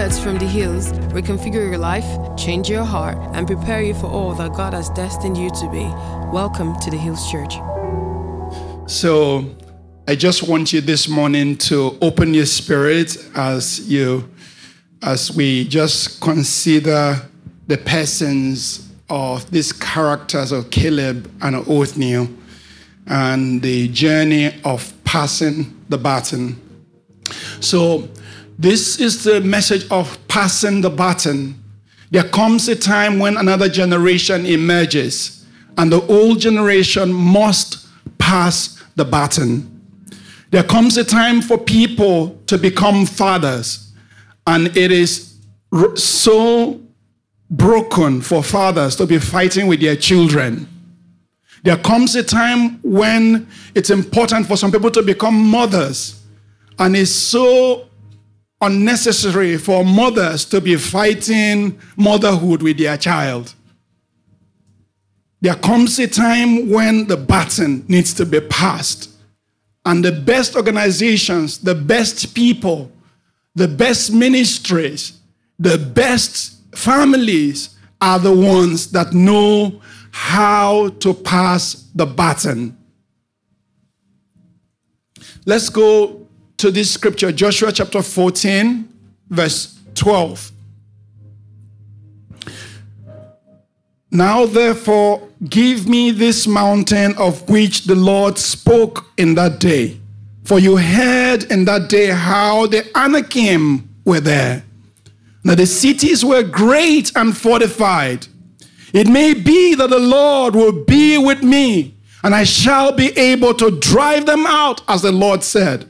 words from the hills reconfigure your life, change your heart, and prepare you for all that God has destined you to be. Welcome to the Hills Church. So, I just want you this morning to open your spirit as we just consider the persons of these characters of Caleb and Othniel and the journey of passing the baton. So this is the message of passing the baton. There comes a time when another generation emerges and the old generation must pass the baton. There comes a time for people to become fathers, and it is so broken for fathers to be fighting with their children. There comes a time when it's important for some people to become mothers, and it's so unnecessary for mothers to be fighting motherhood with their child. There comes a time when the baton needs to be passed, and the best organizations, the best people, the best ministries, the best families are the ones that know how to pass the baton. Let's go to this scripture, Joshua chapter 14, verse 12. Now therefore, give me this mountain of which the Lord spoke in that day. For you heard in that day how the Anakim were there. Now the cities were great and fortified. It may be that the Lord will be with me, and I shall be able to drive them out, as the Lord said.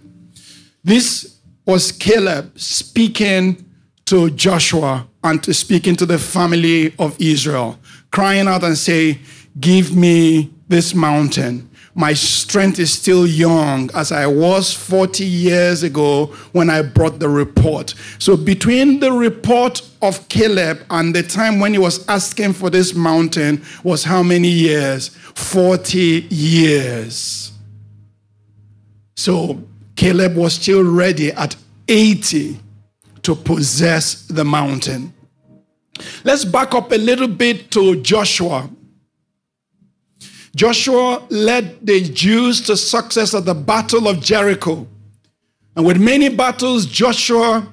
This was Caleb speaking to Joshua and to speaking to the family of Israel, crying out and saying, give me this mountain. My strength is still young, as I was 40 years ago when I brought the report. So between the report of Caleb and the time when he was asking for this mountain was how many years? 40 years. So Caleb was still ready at 80 to possess the mountain. Let's back up a little bit to Joshua. Joshua led the Jews to success at the Battle of Jericho. And with many battles, Joshua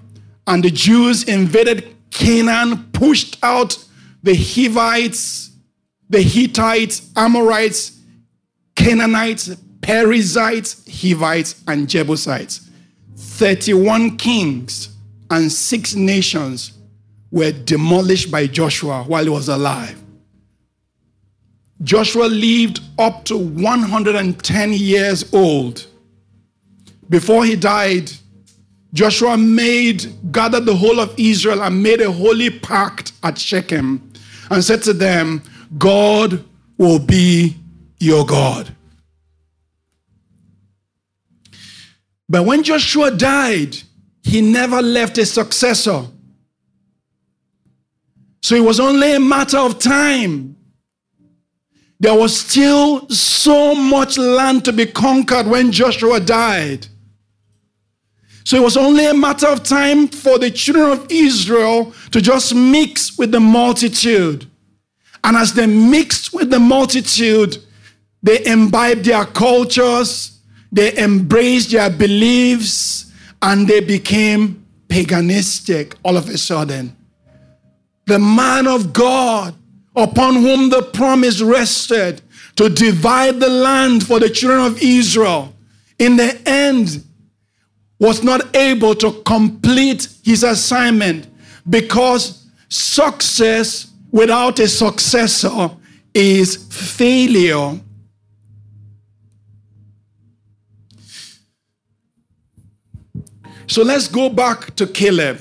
and the Jews invaded Canaan, pushed out the Hivites, the Hittites, Amorites, Canaanites, Perizzites, Hivites, and Jebusites. 31 kings and 6 nations were demolished by Joshua while he was alive. Joshua lived up to 110 years old. Before he died, Joshua gathered the whole of Israel and made a holy pact at Shechem and said to them, God will be your God. But when Joshua died, he never left a successor. So it was only a matter of time. There was still so much land to be conquered when Joshua died. So it was only a matter of time for the children of Israel to just mix with the multitude. And as they mixed with the multitude, they imbibed their cultures, they embraced their beliefs, and they became paganistic all of a sudden. The man of God, upon whom the promise rested to divide the land for the children of Israel, in the end was not able to complete his assignment, because success without a successor is failure. So let's go back to Caleb.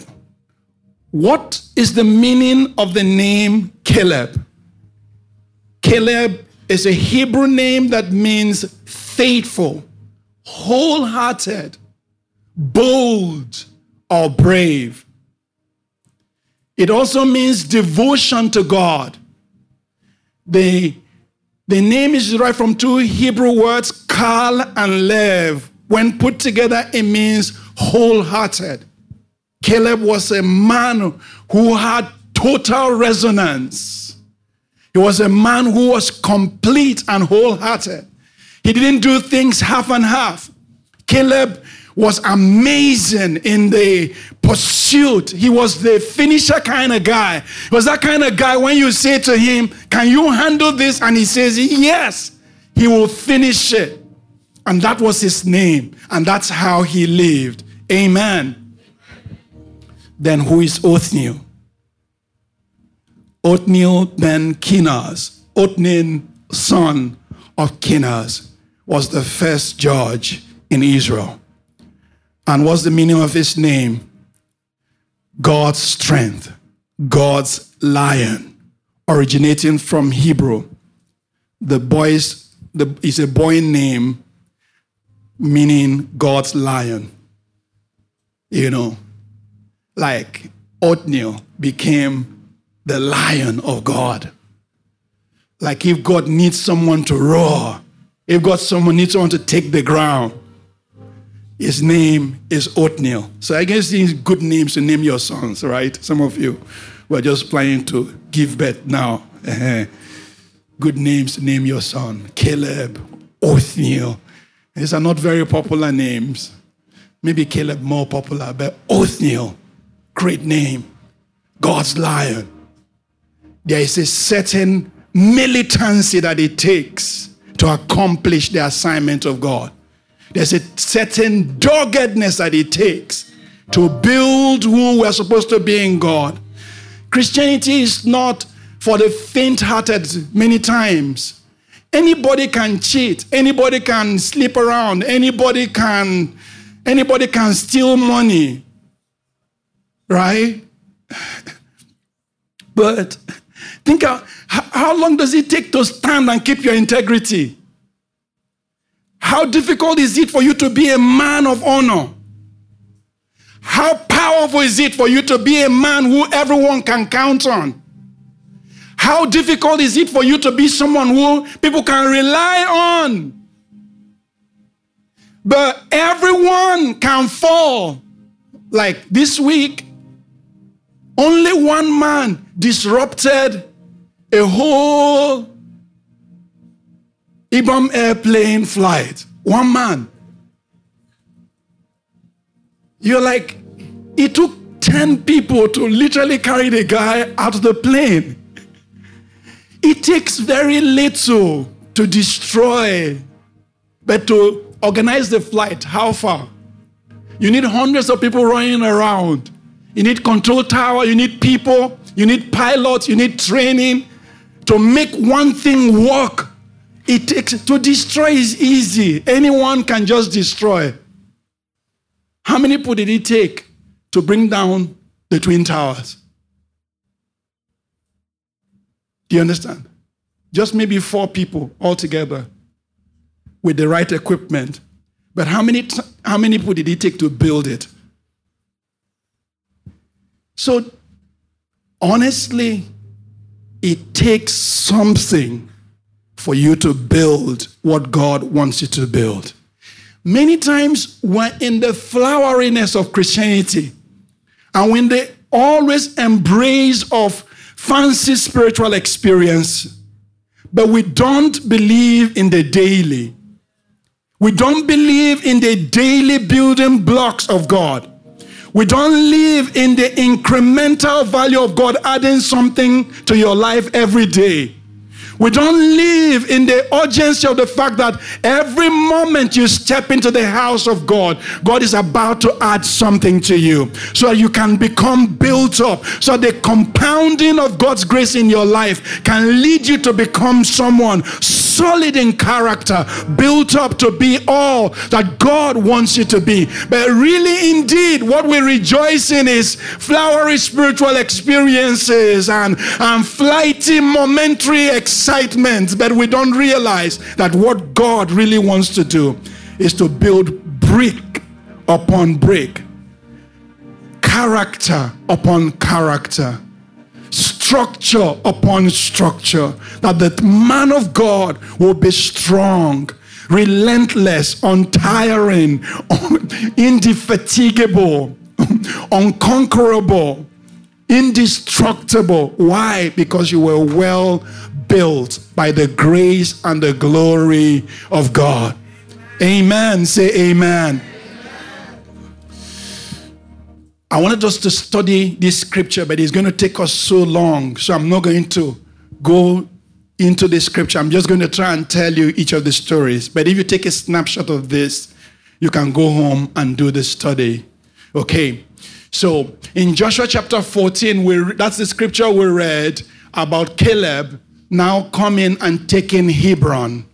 What is the meaning of the name Caleb? Caleb is a Hebrew name that means faithful, wholehearted, bold, or brave. It also means devotion to God. The name is derived from 2 Hebrew words, kal and lev. When put together, it means wholehearted. Caleb was a man who had total resonance. He was a man who was complete and wholehearted. He didn't do things half and half. Caleb was amazing in the pursuit. He was the finisher kind of guy. He was that kind of guy when you say to him, can you handle this? And he says, yes, he will finish it. And that was his name. And that's how he lived. Amen. Then who is Othniel? Othniel ben Kenaz, Othniel, son of Kenaz, was the first judge in Israel. And what's the meaning of his name? God's strength, God's lion, originating from Hebrew. It's a boy name, meaning God's lion. You know, like Othniel became the lion of God. Like if God needs someone to roar, if someone needs someone to take the ground, his name is Othniel. So I guess these good names to name your sons, right? Some of you were just planning to give birth now. Good names to name your son. Caleb, Othniel. These are not very popular names. Maybe Caleb more popular, but Othniel, great name. God's lion. There is a certain militancy that it takes to accomplish the assignment of God. There's a certain doggedness that it takes to build who we're supposed to be in God. Christianity is not for the faint-hearted many times. Anybody can cheat. Anybody can sleep around. Anybody can steal money. Right? But think, how long does it take to stand and keep your integrity? How difficult is it for you to be a man of honor? How powerful is it for you to be a man who everyone can count on? How difficult is it for you to be someone who people can rely on? But everyone can fall. Like this week, only one man disrupted a whole Ibom airplane flight. One man. You're like, it took 10 people to literally carry the guy out of the plane. It takes very little to destroy, but to organize the flight, how far? You need hundreds of people running around. You need control tower, you need people, you need pilots, you need training. To make one thing work, it takes, to destroy is easy. Anyone can just destroy. How many people did it take to bring down the Twin Towers? Do you understand? Just maybe 4 people altogether with the right equipment. But how many people did it take to build it? So, honestly, it takes something for you to build what God wants you to build. Many times we're in the floweriness of Christianity and when they always embrace of fancy spiritual experience, but we don't believe in the daily. We don't believe in the daily building blocks of God. We don't live in the incremental value of God adding something to your life every day. We don't live in the urgency of the fact that every moment you step into the house of God, God is about to add something to you so that you can become built up. So the compounding of God's grace in your life can lead you to become someone solid in character, built up to be all that God wants you to be. But really, indeed, what we rejoice in is flowery spiritual experiences and flighty momentary excitement, but we don't realize that what God really wants to do is to build brick upon brick, character upon character, structure upon structure, that the man of God will be strong, relentless, untiring, indefatigable, unconquerable, indestructible. Why? Because you were well built by the grace and the glory of God. Amen. Say amen. I wanted us to study this scripture, but it's going to take us so long, so I'm not going to go into this scripture. I'm just going to try and tell you each of the stories. But if you take a snapshot of this, you can go home and do the study. Okay. So in Joshua chapter 14, that's the scripture we read about Caleb now coming and taking Hebron.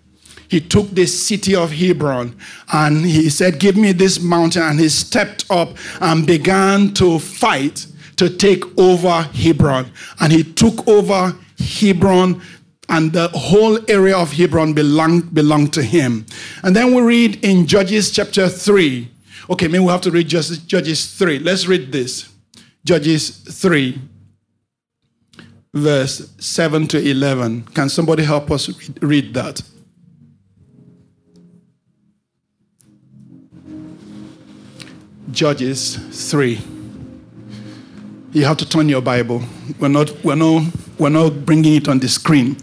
He took the city of Hebron and he said, give me this mountain. And he stepped up and began to fight to take over Hebron. And he took over Hebron, and the whole area of Hebron belonged to him. And then we read in Judges chapter 3. Okay, maybe we'll have to read just Judges 3. Let's read this. Judges 3, verse 7 to 11. Can somebody help us read that? Judges 3. You have to turn your Bible. We're not bringing it on the screen.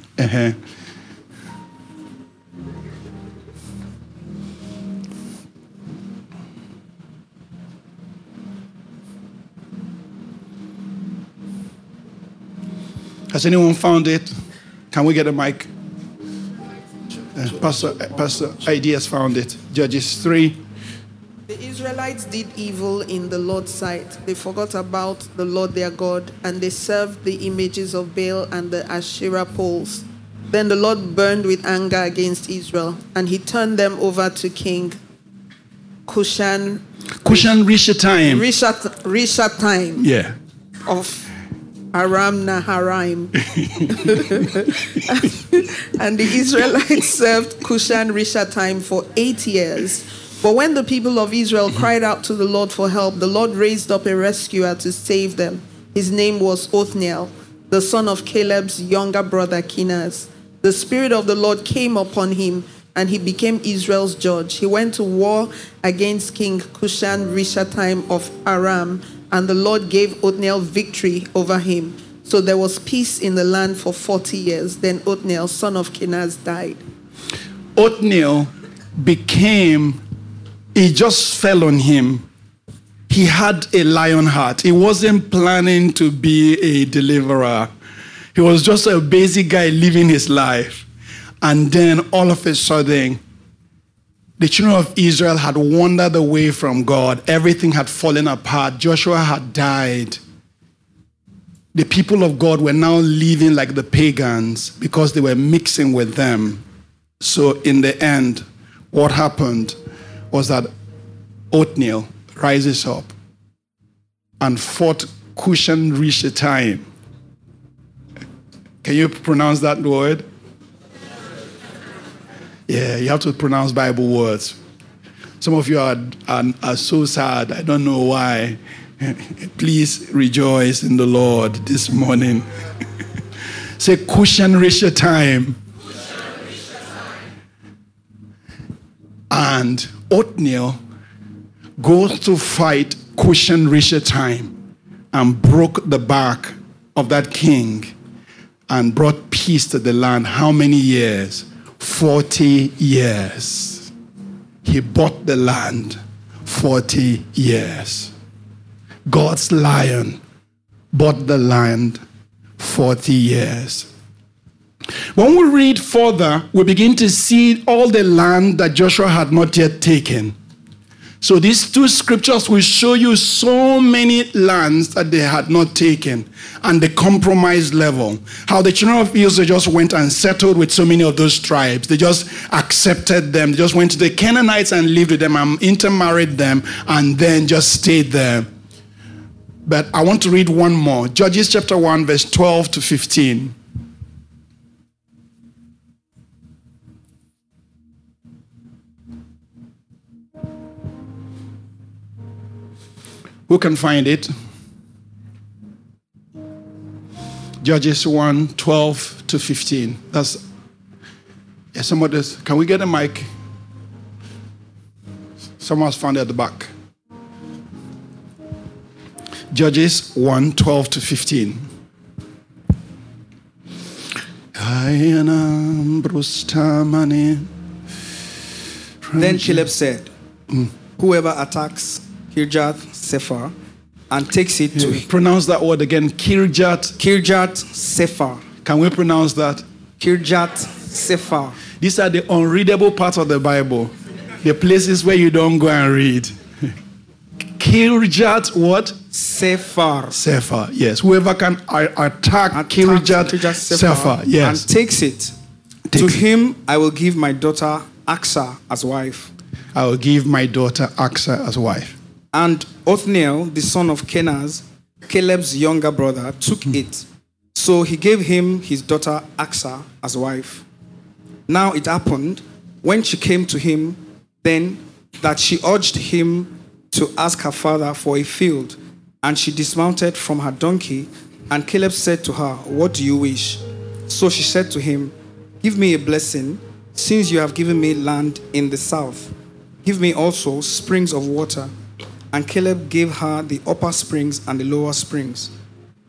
Has anyone found it? Can we get a mic? Pastor Ida has found it. Judges 3. The Israelites did evil in the Lord's sight. They forgot about the Lord their God, and they served the images of Baal and the Asherah poles. Then the Lord burned with anger against Israel, and he turned them over to King Cushan-Rishathaim. Yeah. Of Aram Naharaim. And the Israelites served Cushan-Rishathaim for 8 years. But when the people of Israel cried out to the Lord for help, the Lord raised up a rescuer to save them. His name was Othniel, the son of Caleb's younger brother Kenaz. The Spirit of the Lord came upon him, and he became Israel's judge. He went to war against King Cushan-Rishathaim of Aram, and the Lord gave Othniel victory over him. So there was peace in the land for 40 years. Then Othniel, son of Kenaz, died. Othniel became... It just fell on him. He had a lion heart. He wasn't planning to be a deliverer. He was just a basic guy living his life. And then all of a sudden, the children of Israel had wandered away from God. Everything had fallen apart. Joshua had died. The people of God were now living like the pagans because they were mixing with them. So in the end, what happened was that Othniel rises up and fought Cushan-Rishathaim. Can you pronounce that word? Yeah, you have to pronounce Bible words. Some of you are so sad. I don't know why. Please rejoice in the Lord this morning. Say Cushan-Rishathaim. And Othniel goes to fight Cushan-Rishathaim and broke the back of that king and brought peace to the land. How many years? 40 years. He bought the land. 40 years. God's lion bought the land 40 years. When we read further, we begin to see all the land that Joshua had not yet taken. So these two scriptures will show you so many lands that they had not taken and the compromise level. How the children of Israel just went and settled with so many of those tribes. They just accepted them. They just went to the Canaanites and lived with them and intermarried them and then just stayed there. But I want to read one more. Judges chapter 1 verse 12 to 15. Who can find it? Judges 1, 12 to 15. That's, yeah, somebody, can we get a mic? Someone's found it at the back. Judges 1:12-15. Then Caleb said, whoever attacks Kirjath Sepher and takes it to... Pronounce that word again. Kirjath Sepher. Can we pronounce that? Kirjath Sepher. These are the unreadable parts of the Bible. The places where you don't go and read. Kirjath what? Sepher. Sepher, yes. Whoever can attack Kirjath Sepher, yes. And takes it. To him, I will give my daughter Achsah as wife. I will give my daughter Achsah as wife. And Othniel, the son of Kenaz, Caleb's younger brother, took it. So he gave him his daughter Achsah as wife. Now it happened, when she came to him, then that she urged him to ask her father for a field, and she dismounted from her donkey, and Caleb said to her, what do you wish? So she said to him, give me a blessing, since you have given me land in the south. Give me also springs of water. And Caleb gave her the upper springs and the lower springs.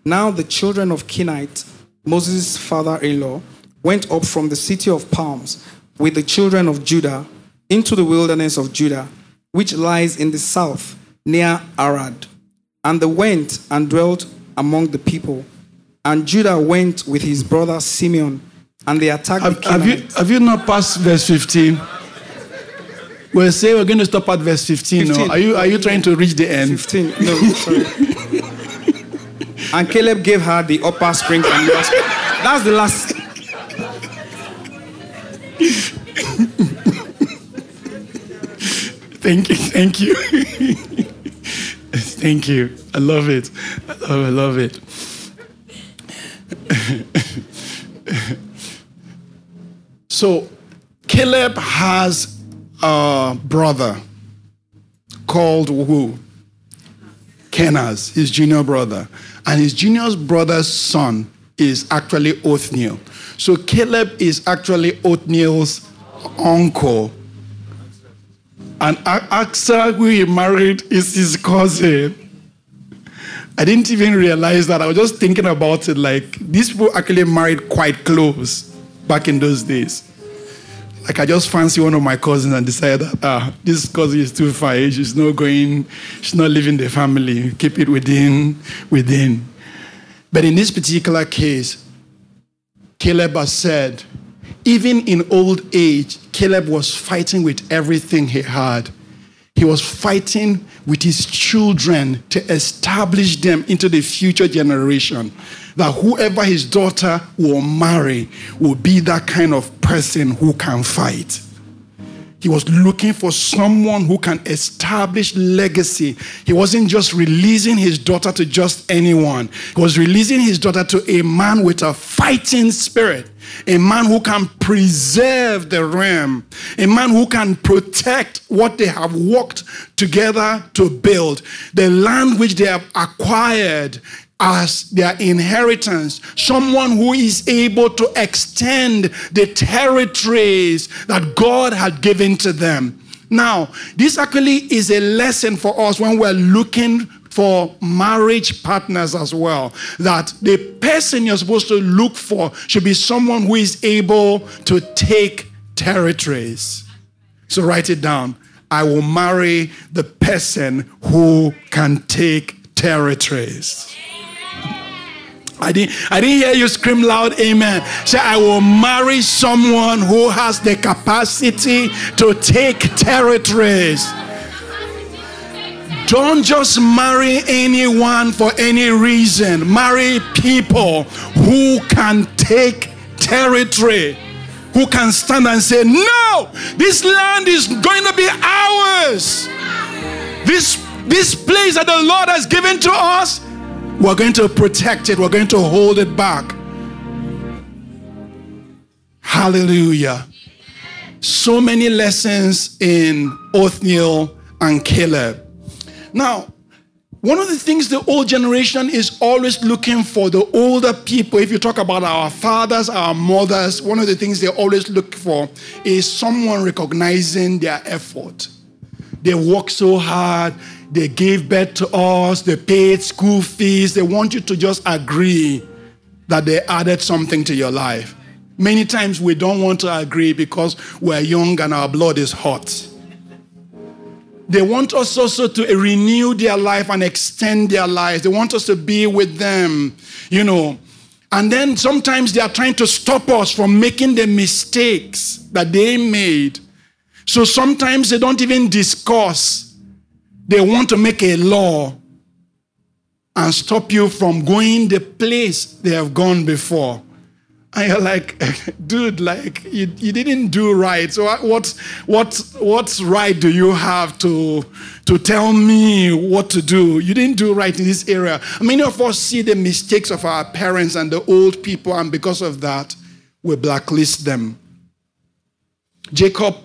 Now the children of Kenite, Moses' father-in-law, went up from the city of Palms with the children of Judah into the wilderness of Judah, which lies in the south near Arad. And they went and dwelt among the people. And Judah went with his brother Simeon, and they attacked the Kenites. Have you not passed verse 15? We'll say we're going to stop at verse 15. No? Are you trying to reach the end? 15. No, sorry. And Caleb gave her the upper spring and lower spring. That's the last... Thank you. Thank you. I love it. So Caleb has a brother called who? Kenaz, his junior brother. And his junior brother's son is actually Othniel. So Caleb is actually Othniel's uncle. And Achsah, who he married, is his cousin. I didn't even realize that. I was just thinking about it. Like, these people actually married quite close back in those days. Like, I just fancy one of my cousins and decided that this cousin is too far. She's not leaving the family. Keep it within. But in this particular case, Caleb has said, even in old age, Caleb was fighting with everything he had. He was fighting with his children to establish them into the future generation. That whoever his daughter will marry will be that kind of person who can fight. He was looking for someone who can establish legacy. He wasn't just releasing his daughter to just anyone. He was releasing his daughter to a man with a fighting spirit. A man who can preserve the realm. A man who can protect what they have worked together to build. The land which they have acquired as their inheritance. Someone who is able to extend the territories that God had given to them. Now, this actually is a lesson for us when we're looking for marriage partners as well. That the person you're supposed to look for should be someone who is able to take territories. So write it down. I will marry the person who can take territories. I didn't hear you scream loud, amen. Say, I will marry someone who has the capacity to take territories. Don't just marry anyone for any reason. Marry people who can take territory. Who can stand and say, no, this land is going to be ours. This place that the Lord has given to us, we're going to protect it. We're going to hold it back. Hallelujah. So many lessons in Othniel and Caleb. Now, one of the things the old generation is always looking for, the older people, if you talk about our fathers, our mothers, one of the things they always look for is someone recognizing their effort. They worked so hard. They gave birth to us. They paid school fees. They want you to just agree that they added something to your life. Many times we don't want to agree because we're young and our blood is hot. They want us also to renew their life and extend their lives. They want us to be with them, you know. And then sometimes they are trying to stop us from making the mistakes that they made. So sometimes they don't even discuss. They want to make a law and stop you from going the place they have gone before. And you're like, dude, like you didn't do right. So what right do you have to tell me what to do? You didn't do right in this area. Many of us see the mistakes of our parents and the old people, and because of that, we blacklist them. Jacob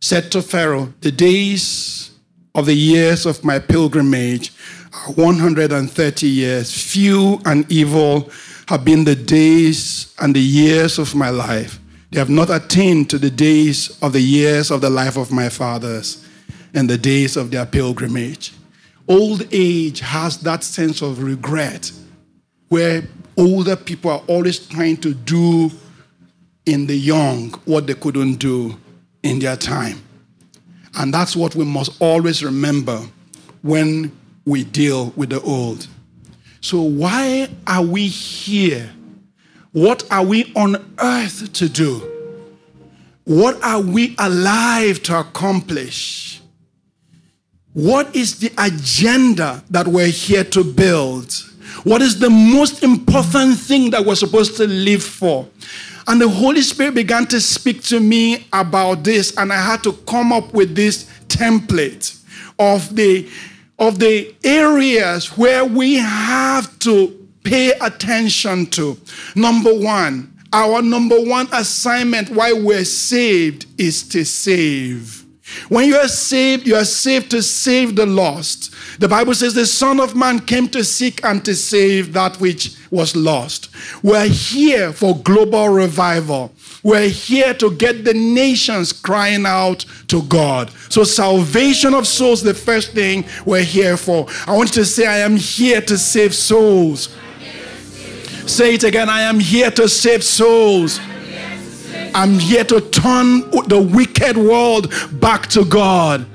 said to Pharaoh, the days of the years of my pilgrimage are 130 years. Few and evil have been the days and the years of my life. They have not attained to the days of the years of the life of my fathers and the days of their pilgrimage. Old age has that sense of regret where older people are always trying to do in the young what they couldn't do in their time. And that's what we must always remember when we deal with the old. So why are we here? What are we on earth to do? What are we alive to accomplish? What is the agenda that we're here to build? What is the most important thing that we're supposed to live for? And the Holy Spirit began to speak to me about this, and I had to come up with this template of the areas where we have to pay attention to. Number one, our number one assignment while we're saved is to save. When you are saved to save the lost. The Bible says the Son of Man came to seek and to save that which was lost. We're here for global revival. We're here to get the nations crying out to God. So salvation of souls, the first thing we're here for. I want you to say, I am here to save souls. Say it again, I am here to save souls. I'm here to turn the wicked world back to God.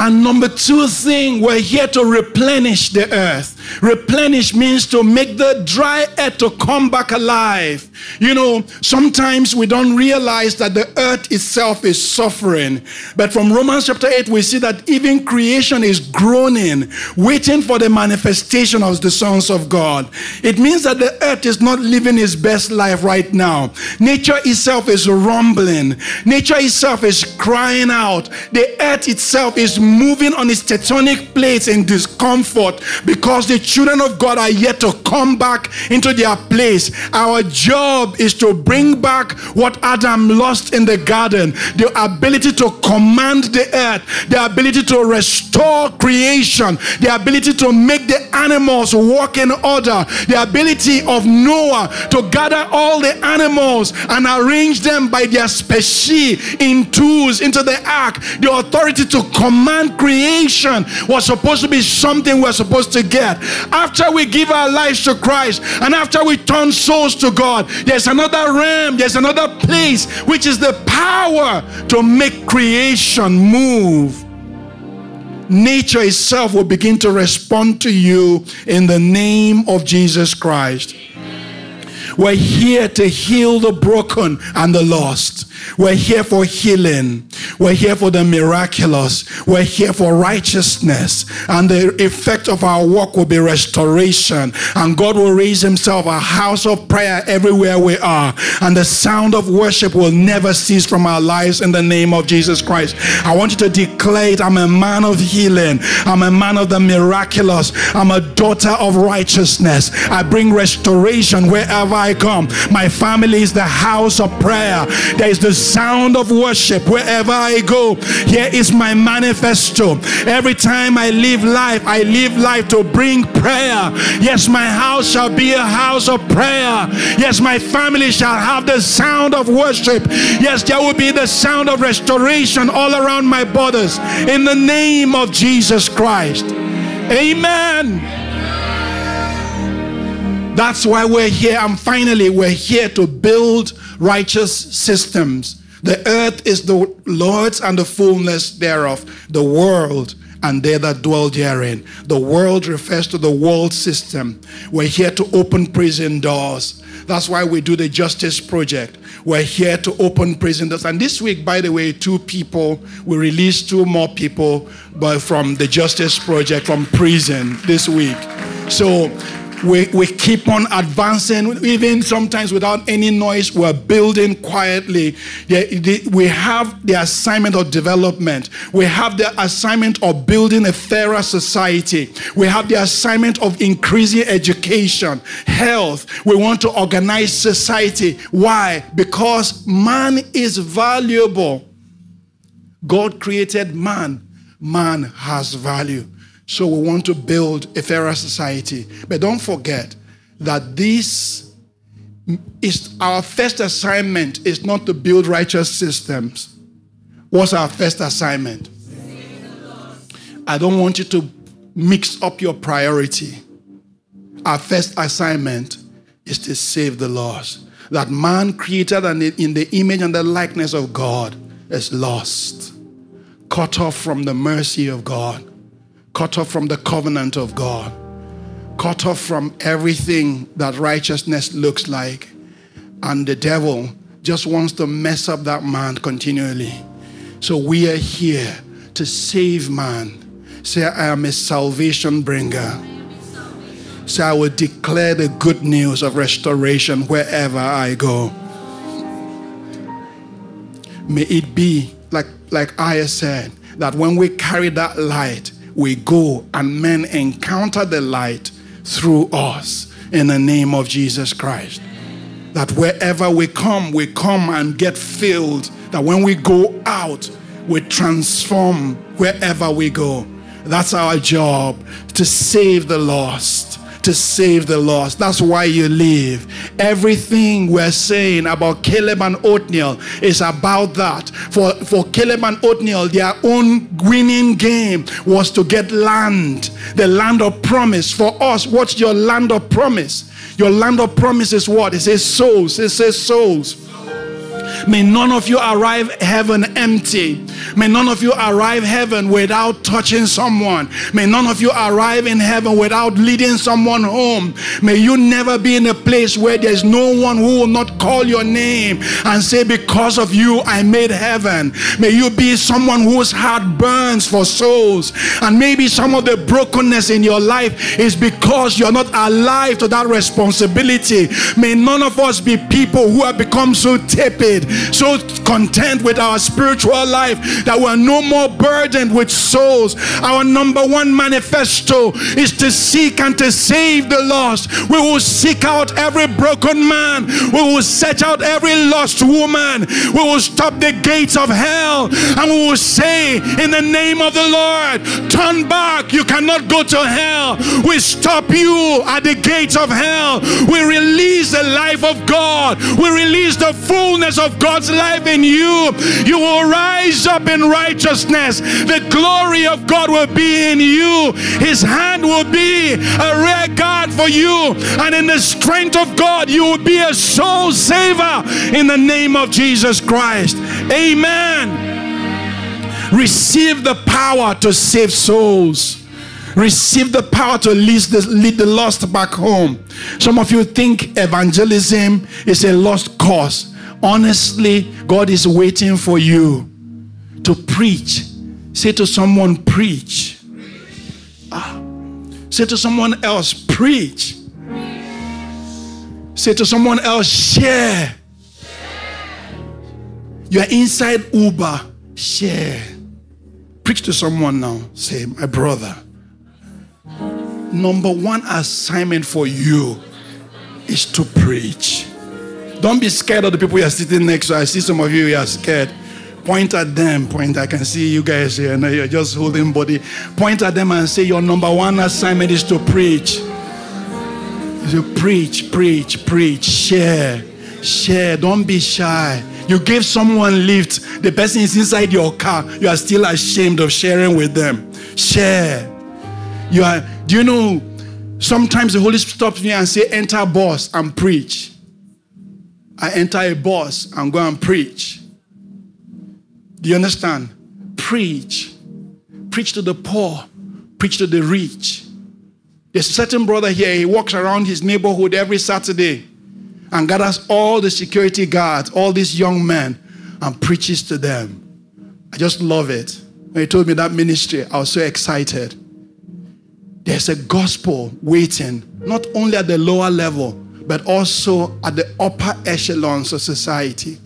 And number two thing, we're here to replenish the earth. Replenish means to make the dry earth to come back alive. You know, sometimes we don't realize that the earth itself is suffering. But from Romans chapter 8, we see that even creation is groaning, waiting for the manifestation of the sons of God. It means that the earth is not living its best life right now. Nature itself is rumbling. Nature itself is crying out. The earth itself is moving on its tectonic plates in discomfort because the children of God are yet to come back into their place. Our job is to bring back what Adam lost in the garden, the ability to command the earth, the ability to restore creation, the ability to make the animals walk in order, the ability of Noah to gather all the animals and arrange them by their species in twos into the ark. The authority to command creation was supposed to be something we're supposed to get. After we give our lives to Christ and after we turn souls to God, there's another realm, there's another place, which is the power to make creation move. Nature itself will begin to respond to you in the name of Jesus Christ. We're here to heal the broken and the lost. We're here for healing. We're here for the miraculous. We're here for righteousness. And the effect of our work will be restoration. And God will raise himself a house of prayer everywhere we are. And the sound of worship will never cease from our lives in the name of Jesus Christ. I want you to declare it. I'm a man of healing. I'm a man of the miraculous. I'm a daughter of righteousness. I bring restoration wherever I come. My family is the house of prayer. There is the sound of worship wherever I go, here is my manifesto. Every time I live life to bring prayer. Yes, my house shall be a house of prayer. Yes, my family shall have the sound of worship. Yes, there will be the sound of restoration all around my borders. In the name of Jesus Christ. Amen. That's why we're here. And finally, we're here to build righteous systems. The earth is the Lord's and the fullness thereof, the world and they that dwell therein. The world refers to the world system. We're here to open prison doors. That's why we do the Justice Project. We're here to open prison doors. And this week, by the way, we released 2 more people from the Justice Project from prison this week. So we keep on advancing, even sometimes without any noise. We're building quietly. We have the assignment of development. We have the assignment of building a fairer society. We have the assignment of increasing education, health. We want to organize society. Why? Because man is valuable. God created man. Man has value. So we want to build a fairer society. But don't forget that this is our first assignment is not to build righteous systems. What's our first assignment? I don't want you to mix up your priority. Our first assignment is to save the lost. That man created in the image and the likeness of God is lost, cut off from the mercy of God, cut off from the covenant of God, cut off from everything that righteousness looks like. And the devil just wants to mess up that man continually. So we are here to save man. Say, I am a salvation bringer. Say, I will declare the good news of restoration wherever I go. May it be, like I said, that when we carry that light, we go and men encounter the light through us in the name of Jesus Christ. That wherever we come and get filled. That when we go out, we transform wherever we go. That's our job, to save the lost. To save the lost. That's why you live. Everything we're saying about Caleb and Othniel is about that. For Caleb and Othniel, their own winning game was to get land, the land of promise. For us, what's your land of promise? Your land of promise is what? It says souls. It says souls. May none of you arrive heaven empty. May none of you arrive heaven without touching someone. May none of you arrive in heaven without leading someone home. May you never be in a place where there's no one who will not call your name and say, because of you, I made heaven. May you be someone whose heart burns for souls. And maybe some of the brokenness in your life is because you're not alive to that responsibility. May none of us be people who have become so tepid, so content with our spiritual life that we're no more burdened with souls. Our number one manifesto is to seek and to save the lost. We will seek out every broken man. We will search out every lost woman. We will stop the gates of hell and we will say in the name of the Lord, turn back, you cannot go to hell. We stop you at the gates of hell. We release the life of God. We release the fullness of God's life in you. You will rise up in righteousness. The glory of God will be in you. His hand will be a rear guard for you. And in the strength of God, you will be a soul saver in the name of Jesus Christ. Amen. Receive the power to save souls. Receive the power to lead the lost back home. Some of you think evangelism is a lost cause. Honestly, God is waiting for you to preach. Say to someone, preach. Say to someone else, preach. Say to someone else, share. You are inside Uber, share. Preach to someone now. Say, my brother. Number one assignment for you is to preach. Don't be scared of the people you are sitting next to. I see some of you are scared. Point at them. Point. I can see you guys here. Now you're just holding body. Point at them and say, your number one assignment is to preach. You preach, preach, preach. Share. Share. Don't be shy. You gave someone a lift. The person is inside your car. You are still ashamed of sharing with them. Share. You are. Do you know, sometimes the Holy Spirit stops me and says, enter a bus and preach. I enter a bus and go and preach. Do you understand? Preach. Preach to the poor. Preach to the rich. There's a certain brother here, he walks around his neighborhood every Saturday and gathers all the security guards, all these young men, and preaches to them. I just love it. When he told me that ministry, I was so excited. There's a gospel waiting, not only at the lower level, but also at the upper echelons of society.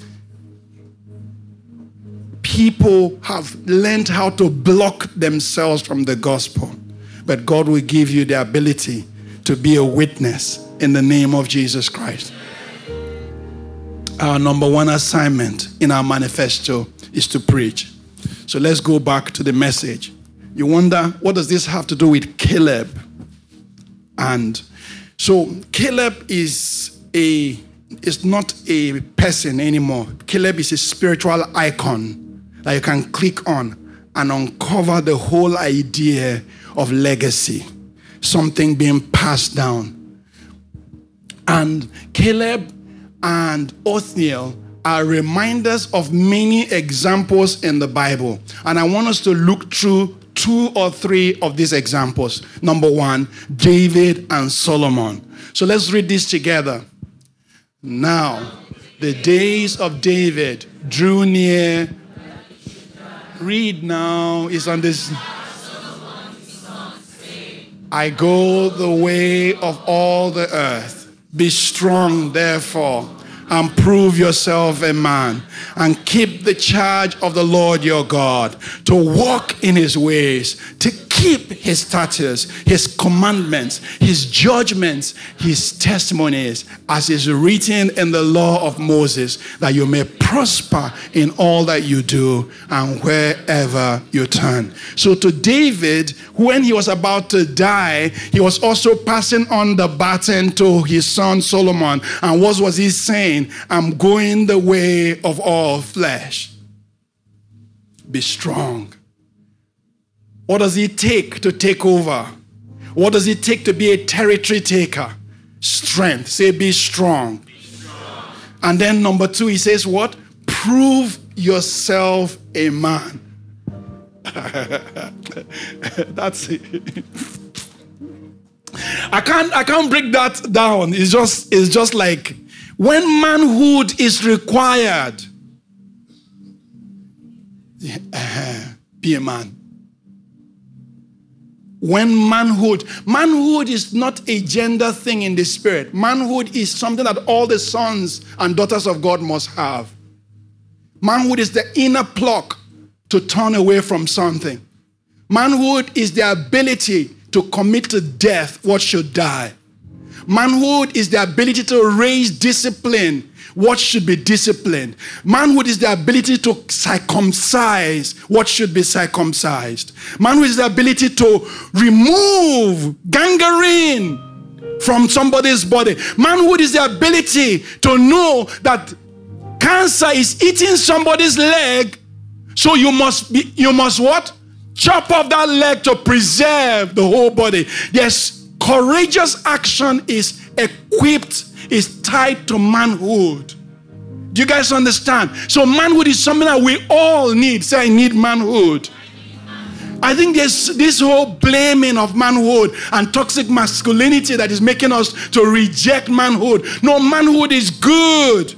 People have learned how to block themselves from the gospel. But God will give you the ability to be a witness in the name of Jesus Christ. Our number one assignment in our manifesto is to preach. So let's go back to the message. You wonder, what does this have to do with Caleb? And so Caleb is not a person anymore. Caleb is a spiritual icon that you can click on and uncover the whole idea of legacy, something being passed down. And Caleb and Othniel are reminders of many examples in the Bible. And I want us to look through two or three of these examples. Number one, David and Solomon. So let's read this together. Now, the days of David drew near. Read now, is on this. I go the way of all the earth. Be strong, therefore, and prove yourself a man, and keep the charge of the Lord your God, to walk in his ways, to keep his statutes, his commandments, his judgments, his testimonies, as is written in the law of Moses, that you may prosper in all that you do and wherever you turn. So to David, when he was about to die, he was also passing on the baton to his son Solomon. And what was he saying? I'm going the way of all flesh. Be strong. What does it take to take over? What does it take to be a territory taker? Strength. Say, be strong. Be strong. And then number two, he says what? Prove yourself a man. That's it. I can't break that down. It's just like when manhood is required, be a man. When manhood is not a gender thing in the spirit. Manhood is something that all the sons and daughters of God must have. Manhood is the inner pluck to turn away from something. Manhood is the ability to commit to death what should die. Manhood is the ability to raise discipline what should be disciplined. Manhood is the ability to circumcise what should be circumcised. Manhood is the ability to remove gangrene from somebody's body. Manhood is the ability to know that cancer is eating somebody's leg, so you must what? Chop off that leg to preserve the whole body. Yes, courageous action is equipped, is tied to manhood. Do you guys understand? So manhood is something that we all need. Say, I need manhood. I think there's this whole blaming of manhood and toxic masculinity that is making us to reject manhood. No, manhood is good.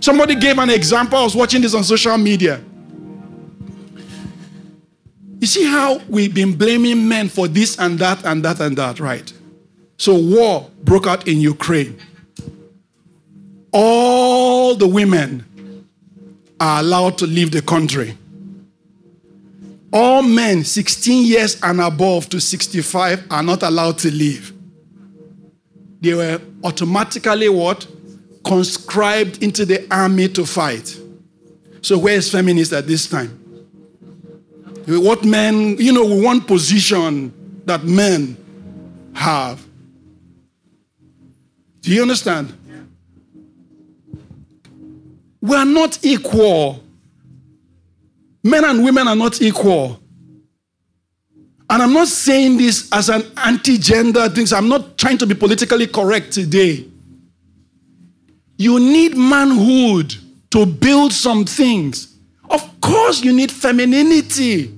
Somebody gave an example. I was watching this on social media. You see how we've been blaming men for this and that and that and that, right? So war broke out in Ukraine. All the women are allowed to leave the country. All men 16 years and above to 65 are not allowed to leave. They were automatically what? Conscribed into the army to fight. So where is feminists at this time? What men, we want position that men have. Do you understand? We are not equal. Men and women are not equal. And I'm not saying this as an anti-gender thing. I'm not trying to be politically correct today. You need manhood to build some things. Of course you need femininity.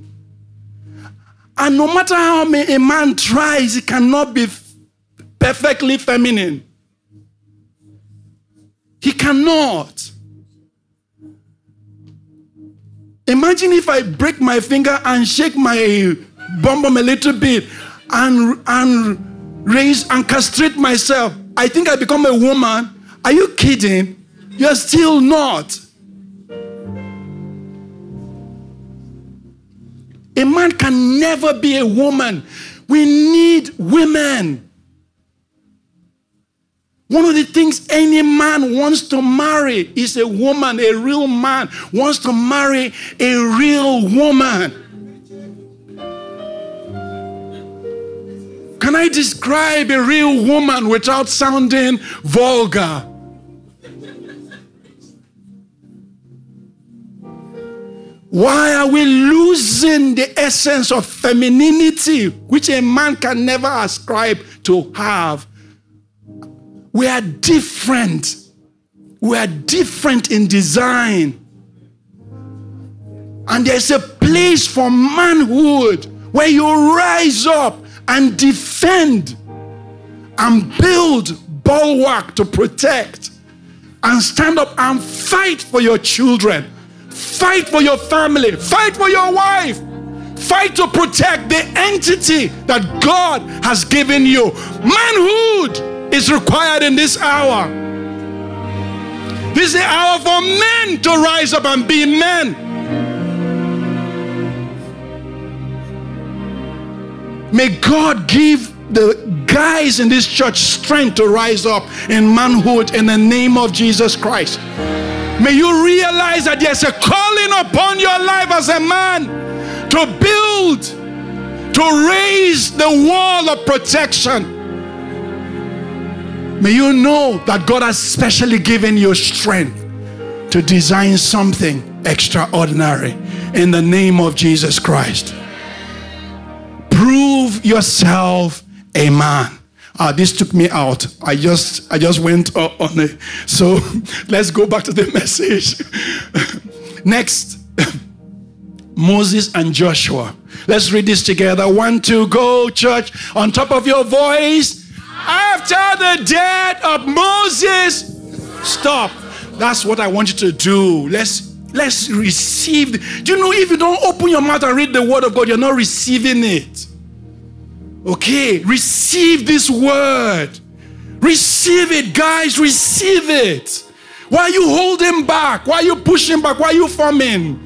And no matter how a man tries, he cannot be perfectly feminine. He cannot. Imagine if I break my finger and shake my bum a little bit and raise and castrate myself. I think I become a woman. Are you kidding? You're still not. A man can never be a woman. We need women. One of the things any man wants to marry is a woman. A real man wants to marry a real woman. Can I describe a real woman without sounding vulgar? Why are we losing the essence of femininity, which a man can never ascribe to have? We are different. We are different in design. And there's a place for manhood where you rise up and defend and build bulwark to protect and stand up and fight for your children, fight for your family, fight for your wife, fight to protect the entity that God has given you. Manhood is required in this hour. This is the hour for men to rise up and be men. May God give the guys in this church strength to rise up in manhood in the name of Jesus Christ. May you realize that there's a calling upon your life as a man to build, to raise the wall of protection. May you know that God has specially given you strength to design something extraordinary in the name of Jesus Christ. Prove yourself a man. This took me out. I just went on it. So let's go back to the message. Next, Moses and Joshua. Let's read this together. 1, 2, go, church. On top of your voice. After the death of Moses. Stop. That's what I want you to do. Let's receive. Do you know if you don't open your mouth and read the word of God, you're not receiving it. Okay, receive this word. Receive it, guys. Receive it. Why are you holding back? Why are you pushing back? Why are you forming?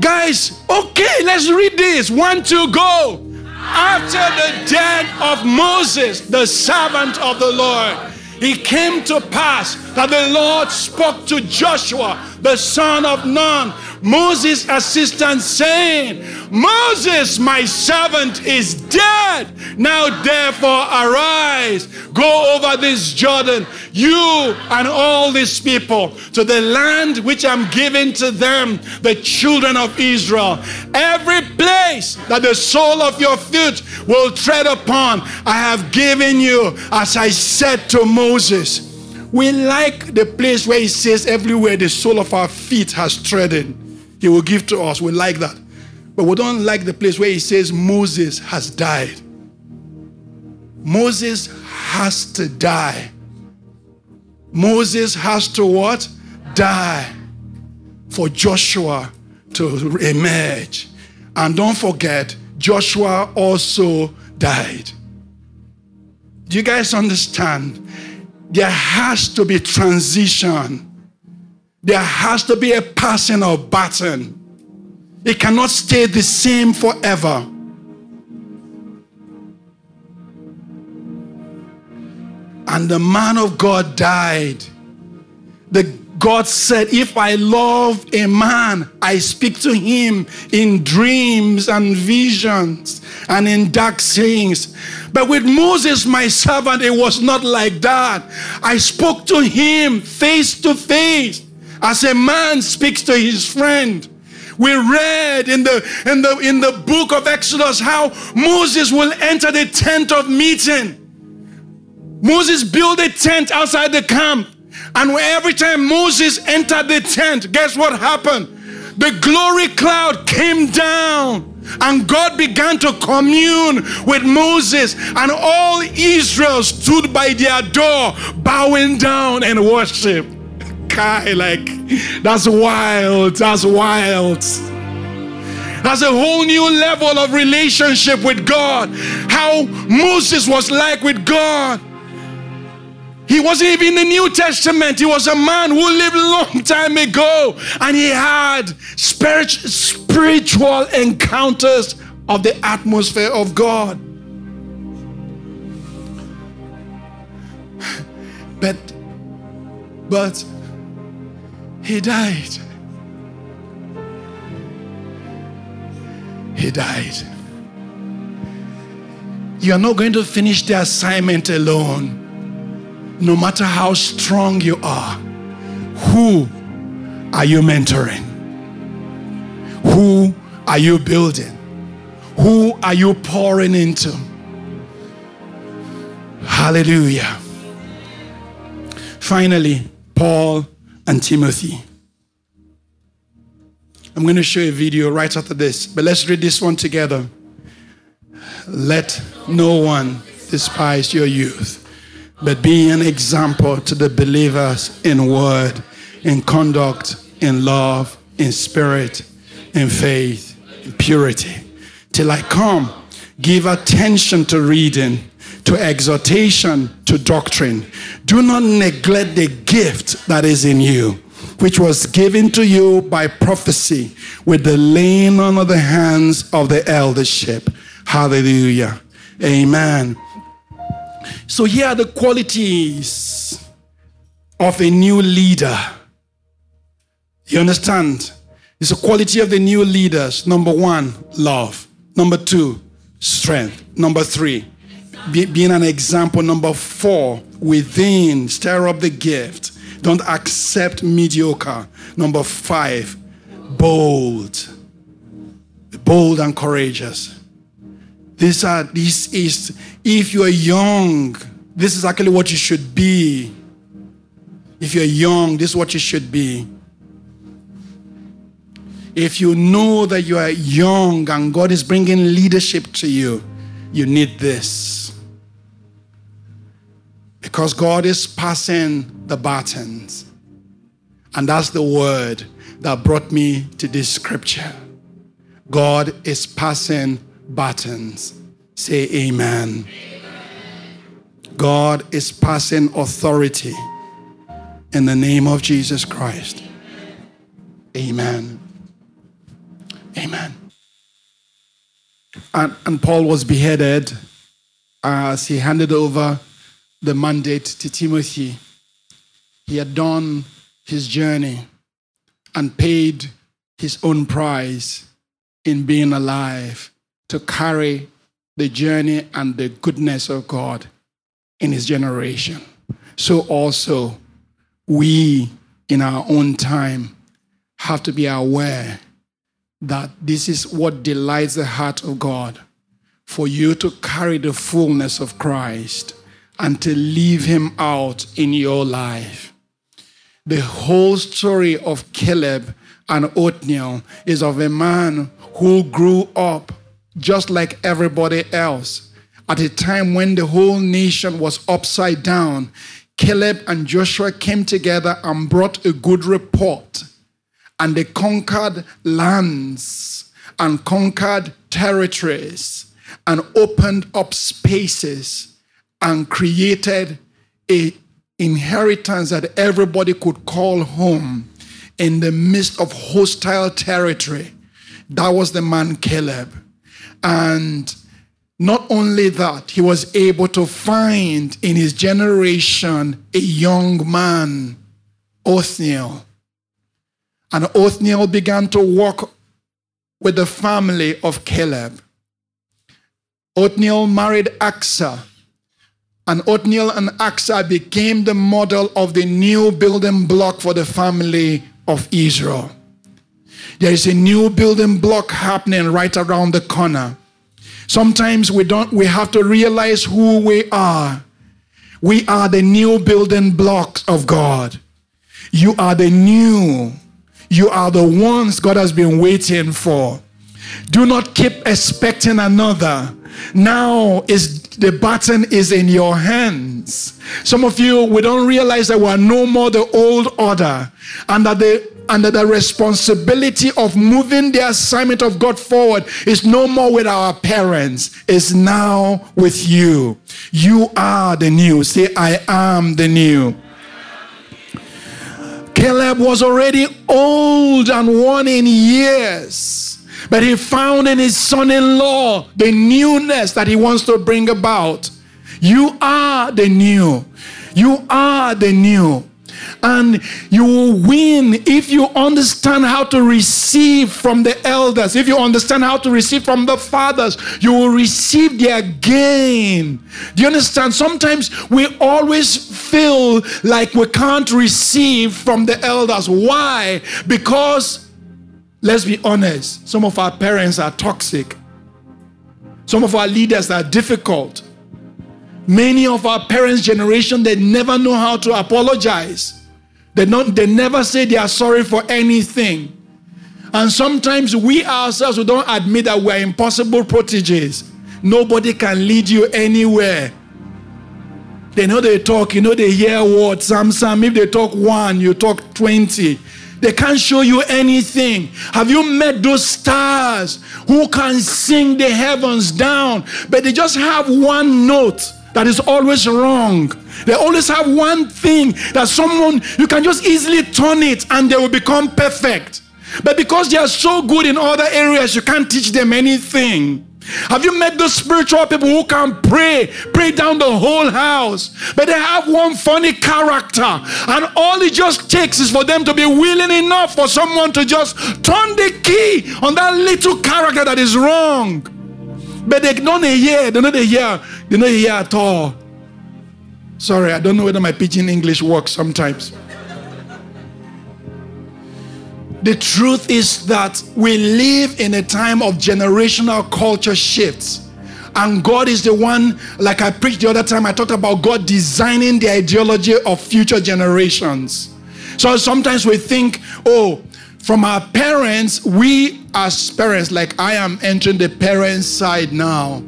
Guys, okay, let's read this. 1, 2, go. After the death of Moses, the servant of the Lord, it came to pass that the Lord spoke to Joshua, the son of Nun, Moses' assistant, saying, Moses, my servant, is dead. Now therefore arise, go over this Jordan, you and all these people, to the land which I'm giving to them, the children of Israel. Every place that the sole of your feet will tread upon, I have given you, as I said to Moses. We like the place where he says everywhere the sole of our feet has trodden, he will give to us. We like that. But we don't like the place where he says Moses has died. Moses has to die. Moses has to what? Die. For Joshua to emerge. And don't forget, Joshua also died. Do you guys understand? There has to be transition. There has to be a passing of baton. It cannot stay the same forever. And the man of God died. The God said, if I love a man, I speak to him in dreams and visions and in dark sayings. But with Moses, my servant, it was not like that. I spoke to him face to face as a man speaks to his friend. We read in the book of Exodus how Moses will enter the tent of meeting. Moses built a tent outside the camp. And every time Moses entered the tent, guess what happened? The glory cloud came down and God began to commune with Moses, and all Israel stood by their door, bowing down and worship. Kai, like, that's wild, that's wild. That's a whole new level of relationship with God. How Moses was like with God. He wasn't even in the New Testament. He was a man who lived a long time ago. And he had spiritual encounters of the atmosphere of God. But he died. He died. You are not going to finish the assignment alone. No matter how strong you are, who are you mentoring? Who are you building? Who are you pouring into? Hallelujah. Finally, Paul and Timothy. I'm going to show you a video right after this, but let's read this one together. Let no one despise your youth, but be an example to the believers in word, in conduct, in love, in spirit, in faith, in purity. Till I come, give attention to reading, to exhortation, to doctrine. Do not neglect the gift that is in you, which was given to you by prophecy, with the laying on of the hands of the eldership. Hallelujah. Amen. So here are the qualities of a new leader. You understand? It's a quality of the new leaders. 1, love. 2, strength. 3, being an example. 4, within, stir up the gift. Don't accept mediocre. 5, bold. Bold and courageous. This is, if you're young, this is actually what you should be. If you're young, this is what you should be. If you know that you are young and God is bringing leadership to you, you need this. Because God is passing the batons. And that's the word that brought me to this scripture. God is passing buttons. Say amen. God is passing authority in the name of Jesus Christ. Amen. Amen. And Paul was beheaded as he handed over the mandate to Timothy. He had done his journey and paid his own price in being alive, to carry the journey and the goodness of God in his generation. So also, we in our own time have to be aware that this is what delights the heart of God, for you to carry the fullness of Christ and to leave him out in your life. The whole story of Caleb and Othniel is of a man who grew up just like everybody else. At a time when the whole nation was upside down, Caleb and Joshua came together and brought a good report. And they conquered lands and conquered territories and opened up spaces and created an inheritance that everybody could call home in the midst of hostile territory. That was the man Caleb. And not only that, he was able to find in his generation a young man Othniel. And Othniel began to walk with the family of Caleb. Othniel married Achsah. And Othniel and Achsah became the model of the new building block for the family of Israel. There is a new building block happening right around the corner. Sometimes we have to realize who we are. We are the new building blocks of God. You are the new. You are the ones God has been waiting for. Do not keep expecting another. Now the baton is in your hands. Some of you, we don't realize that we are no more the old order, and that the responsibility of moving the assignment of God forward is no more with our parents. It's now with you. You are the new. Say, I am the new. Caleb was already old and worn in years, but he found in his son-in-law the newness that he wants to bring about. You are the new. You are the new. And you will win if you understand how to receive from the elders. If you understand how to receive from the fathers, you will receive their gain. Do you understand? Sometimes we always feel like we can't receive from the elders. Why? Because, let's be honest, some of our parents are toxic. Some of our leaders are difficult. Many of our parents' generation, they never know how to apologize. They never say they are sorry for anything. And sometimes we ourselves, we don't admit that we are impossible proteges. Nobody can lead you anywhere. They know they talk, they hear words. Some, if they talk one, you talk 20. They can't show you anything. Have you met those stars who can sing the heavens down, but they just have one note that is always wrong? They always have one thing that someone, you can just easily turn it and they will become perfect. But because they are so good in other areas, you can't teach them anything. Have you met those spiritual people who can pray down the whole house, but they have one funny character, and all it just takes is for them to be willing enough for someone to just turn the key on that little character that is wrong? But they don't hear at all. Sorry, I don't know whether my pidgin English works sometimes. The truth is that we live in a time of generational culture shifts. And God is the one, like I preached the other time, I talked about God designing the ideology of future generations. So sometimes we think, from our parents, we as parents, like I am entering the parents' side now.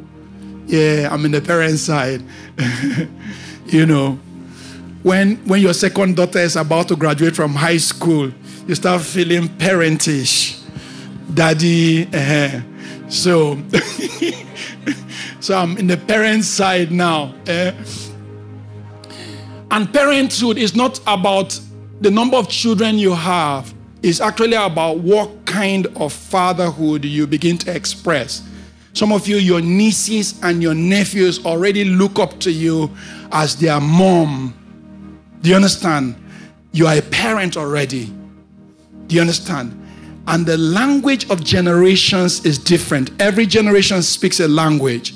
Yeah, I'm in the parents' side. When your second daughter is about to graduate from high school, you start feeling parentish. Daddy, So I'm in the parents' side now. And parenthood is not about the number of children you have. It's actually about what kind of fatherhood you begin to express. Some of you, your nieces and your nephews already look up to you as their mom. Do you understand? You are a parent already. Do you understand? And the language of generations is different. Every generation speaks a language.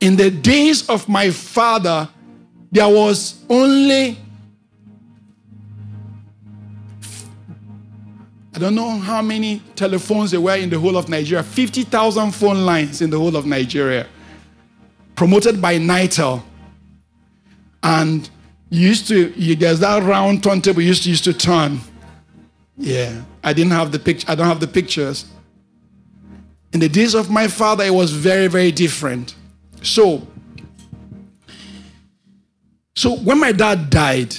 In the days of my father, there was only, I don't know how many telephones there were in the whole of Nigeria, 50,000 phone lines in the whole of Nigeria, promoted by NITEL. And there's that round turntable you used to turn. Yeah, I didn't have the picture. I don't have the pictures. In the days of my father, it was very, very different. So when my dad died,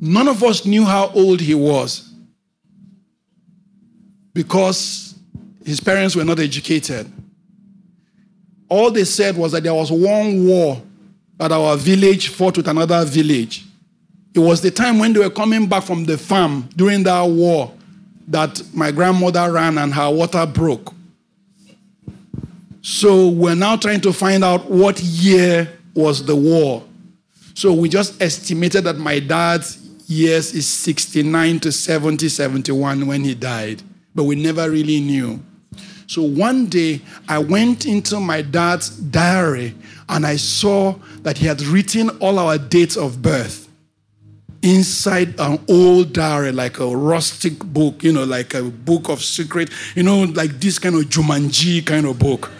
none of us knew how old he was because his parents were not educated. All they said was that there was one war that our village fought with another village. It was the time when they were coming back from the farm during that war that my grandmother ran and her water broke. So we're now trying to find out what year was the war. So we just estimated that my dad's years is 69 to 70, 71 when he died. But we never really knew. So one day, I went into my dad's diary and I saw that he had written all our dates of birth inside an old diary, like a rustic book, you know, like a book of secret, you know, like this kind of Jumanji kind of book.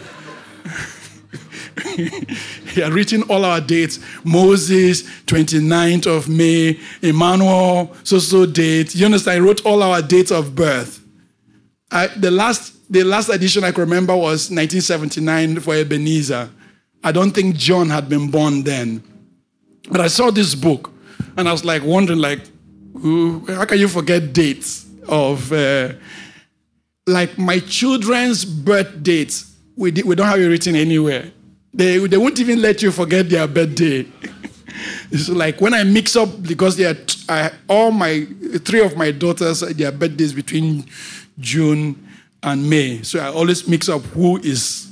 He had written all our dates. Moses, 29th of May, Emmanuel, so date. You understand? I wrote all our dates of birth. The last edition I could remember was 1979 for Ebenezer. I don't think John had been born then. But I saw this book, and I was like wondering, like, how can you forget dates of, like, my children's birth dates? We don't have it written anywhere. They won't even let you forget their birthday. It's like when I mix up, because three of my daughters, their birthdays between June and May. So I always mix up who is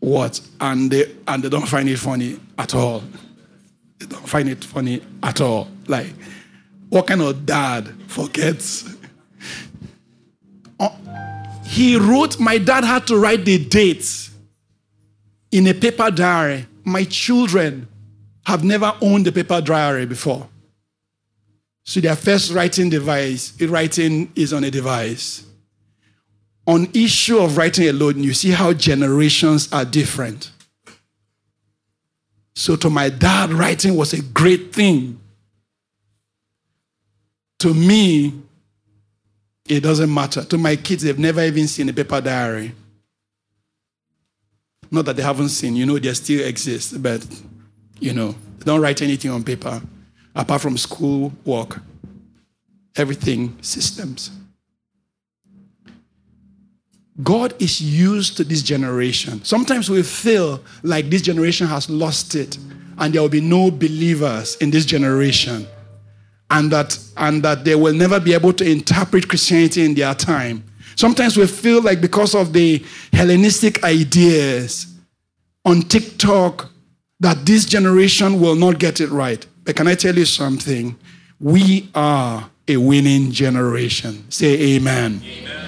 what, and they don't find it funny at all. They don't find it funny at all. Like, what kind of dad forgets? My dad had to write the dates in a paper diary. My children have never owned a paper diary before. So their first writing is on a device. On issue of writing alone, you see how generations are different. So to my dad, writing was a great thing. To me, it doesn't matter. To my kids, they've never even seen a paper diary. Not that they haven't seen, you know, they still exist, but, you know, they don't write anything on paper apart from school work. Everything, systems. God is used to this generation. Sometimes we feel like this generation has lost it and there will be no believers in this generation, and that they will never be able to interpret Christianity in their time. Sometimes we feel like because of the Hellenistic ideas on TikTok that this generation will not get it right. But can I tell you something? We are a winning generation. Say amen. Amen.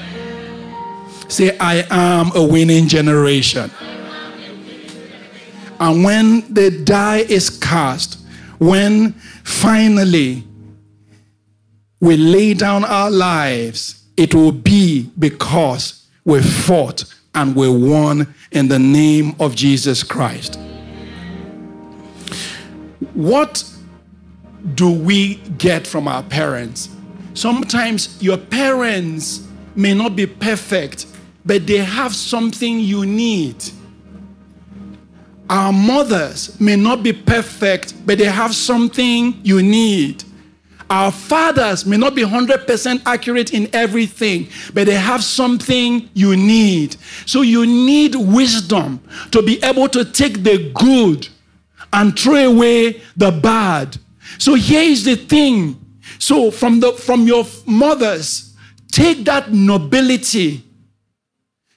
Say, I am a winning generation. And when the die is cast, when finally we lay down our lives, it will be because we fought and we won in the name of Jesus Christ. What do we get from our parents? Sometimes your parents may not be perfect, but they have something you need. Our mothers may not be perfect, but they have something you need. Our fathers may not be 100% accurate in everything, but they have something you need. So you need wisdom to be able to take the good and throw away the bad. So here is the thing. So from your mothers, take that nobility.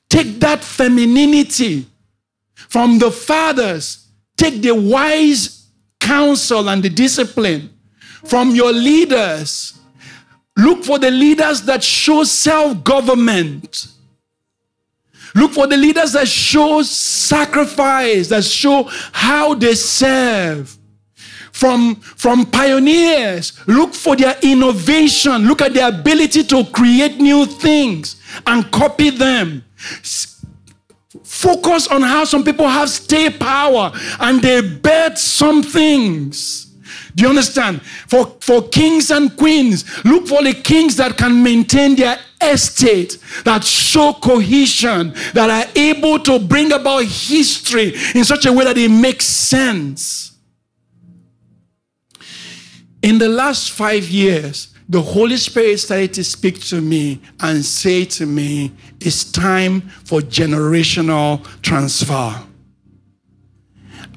Take that femininity. From the fathers, take the wise counsel and the discipline. From your leaders, look for the leaders that show self-government. Look for the leaders that show sacrifice, that show how they serve. From pioneers, look for their innovation. Look at their ability to create new things and copy them. Focus on how some people have stay power and they bet some things. Do you understand? For kings and queens, look for the kings that can maintain their estate, that show cohesion, that are able to bring about history in such a way that it makes sense. In the last 5 years, the Holy Spirit started to speak to me and say to me, it's time for generational transfer.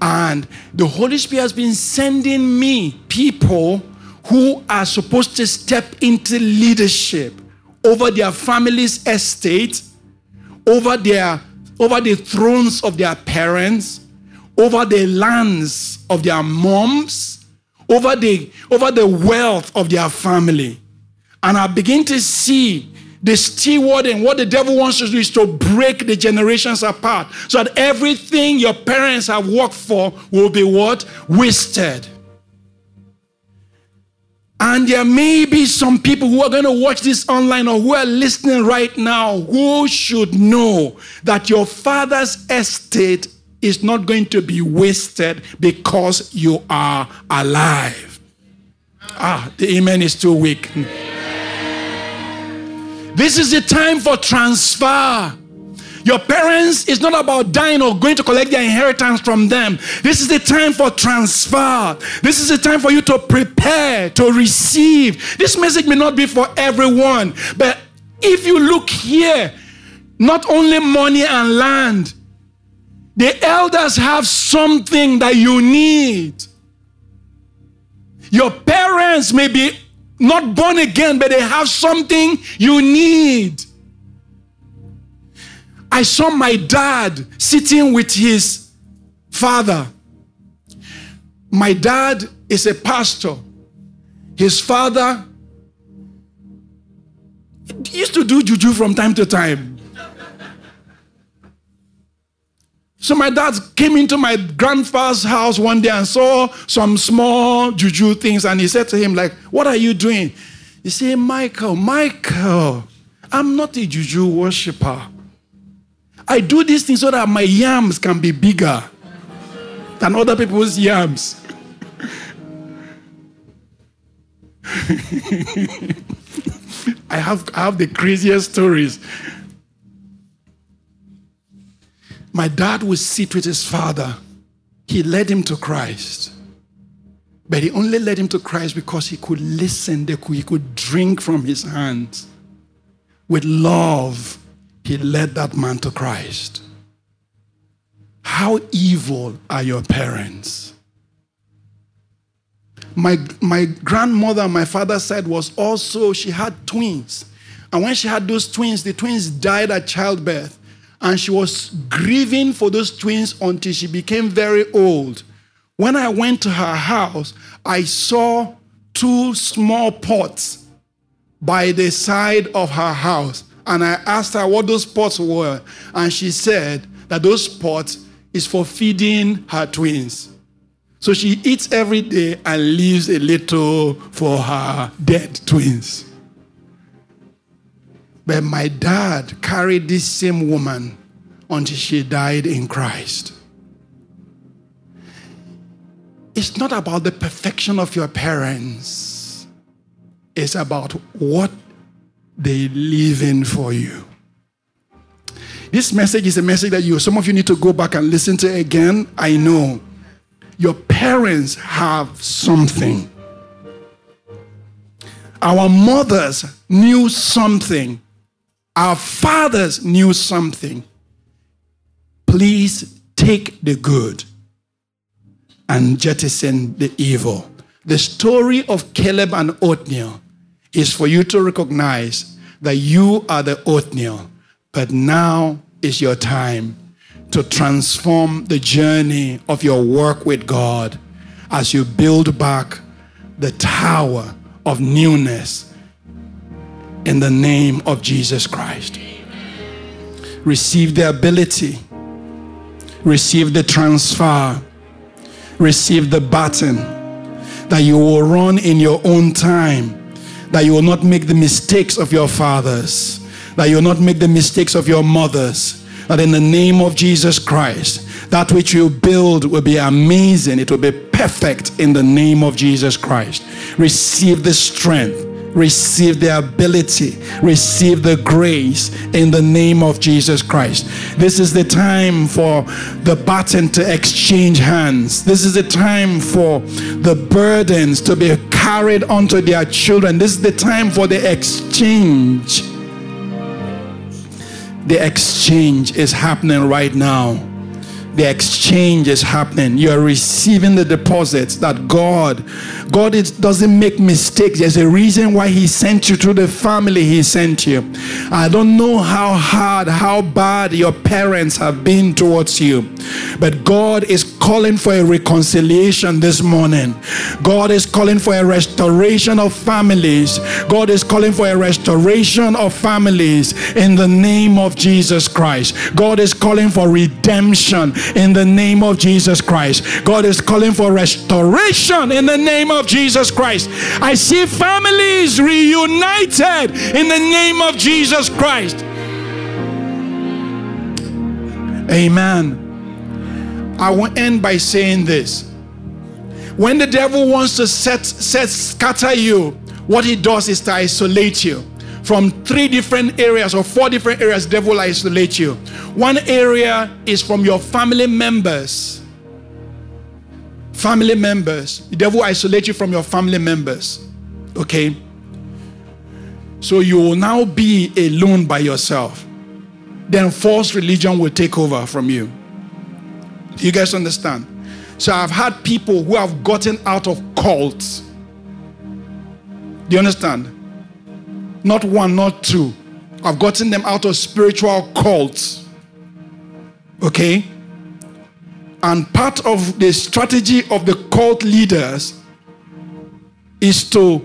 And the Holy Spirit has been sending me people who are supposed to step into leadership over their family's estate, over the thrones of their parents, over the lands of their moms, over the wealth of their family. And I begin to see the stewarding. What the devil wants to do is to break the generations apart so that everything your parents have worked for will be what? Wasted. And there may be some people who are going to watch this online or who are listening right now who should know that your father's estate is not going to be wasted because you are alive. Ah, the amen is too weak. This is the time for transfer. Your parents, it's not about dying or going to collect their inheritance from them. This is the time for transfer. This is the time for you to prepare, to receive. This message may not be for everyone, but if you look here, not only money and land, the elders have something that you need. Your parents may be not born again, but they have something you need. I saw my dad sitting with his father. My dad is a pastor. His father used to do juju from time to time. So my dad came into my grandfather's house one day and saw some small juju things, and he said to him, like, "What are you doing?" He said, Michael, I'm not a juju worshiper. I do this thing so that my yams can be bigger than other people's yams." I have the craziest stories. My dad would sit with his father. He led him to Christ. But he only led him to Christ because he could listen. He could drink from his hands. With love, he led that man to Christ. How evil are your parents? My grandmother on my father's side was also, she had twins. And when she had those twins, the twins died at childbirth. And she was grieving for those twins until she became very old. When I went to her house, I saw two small pots by the side of her house. And I asked her what those pots were. And she said that those pots is for feeding her twins. So she eats every day and leaves a little for her dead twins. But my dad carried this same woman until she died in Christ. It's not about the perfection of your parents. It's about what they live in for you. This message is a message that some of you need to go back and listen to again. I know. Your parents have something. Our mothers knew something. Our fathers knew something. Please take the good and jettison the evil. The story of Caleb and Othniel is for you to recognize that you are the Othniel, but now is your time to transform the journey of your work with God as you build back the tower of newness in the name of Jesus Christ. Receive the ability, receive the transfer, receive the baton that you will run in your own time. That you will not make the mistakes of your fathers. That you will not make the mistakes of your mothers. That in the name of Jesus Christ, that which you build will be amazing. It will be perfect in the name of Jesus Christ. Receive the strength. Receive the ability. Receive the grace in the name of Jesus Christ. This is the time for the baton to exchange hands. This is the time for the burdens to be carried onto their children. This is the time for the exchange. The exchange is happening right now. The exchange is happening. You are receiving the deposits that God doesn't make mistakes. There's a reason why he sent you through the family he sent you. I don't know how hard, how bad your parents have been towards you, but God is calling for a reconciliation this morning. God is calling for a restoration of families. God is calling for a restoration of families in the name of Jesus Christ. God is calling for redemption in the name of Jesus Christ. God is calling for restoration in the name of Jesus Christ. I see families reunited in the name of Jesus Christ. Amen. I will end by saying this. When the devil wants to scatter you, what he does is to isolate you. From 3 different areas or 4 different areas, the devil will isolate you. One area is from your family members. Family members. The devil will isolate you from your family members. Okay? So you will now be alone by yourself. Then false religion will take over from you. Do you guys understand? So I've had people who have gotten out of cults. Do you understand? Not 1, not 2. I've gotten them out of spiritual cults. Okay? And part of the strategy of the cult leaders is to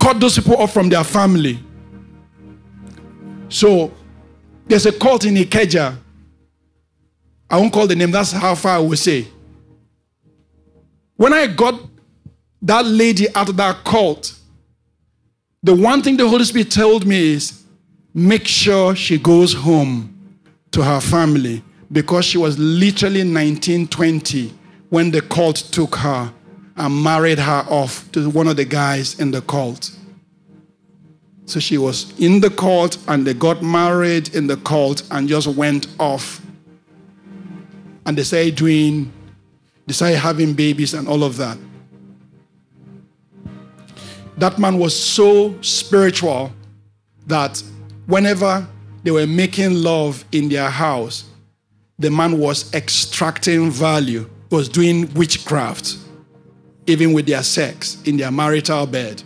cut those people off from their family. So, there's a cult in Ikeja. I won't call the name. That's how far I will say. When I got that lady out of that cult, the one thing the Holy Spirit told me is, make sure she goes home to her family, because she was literally 19, 20 when the cult took her and married her off to one of the guys in the cult. So she was in the cult and they got married in the cult and just went off. And they started having babies and all of that. That man was so spiritual that whenever they were making love in their house, the man was extracting value, was doing witchcraft, even with their sex in their marital bed.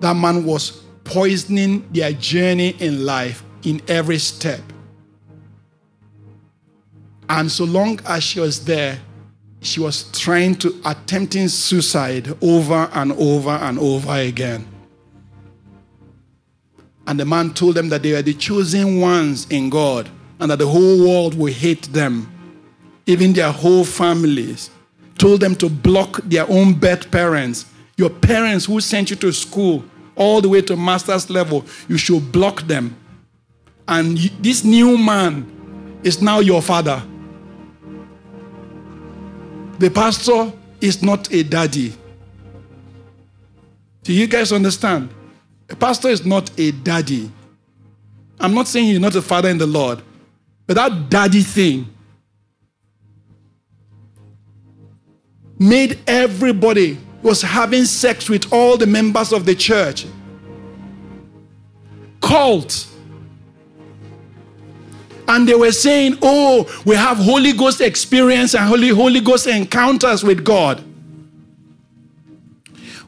That man was poisoning their journey in life in every step. And so long as she was there, she was attempting suicide over and over and over again. And the man told them that they were the chosen ones in God and that the whole world would hate them, even their whole families. Told them to block their own birth parents. Your parents who sent you to school all the way to master's level, you should block them. And this new man is now your father. The pastor is not a daddy. Do you guys understand? A pastor is not a daddy. I'm not saying you're not a father in the Lord, but that daddy thing made everybody was having sex with all the members of the church. Cult. And they were saying, oh, we have Holy Ghost experience and Holy Ghost encounters with God.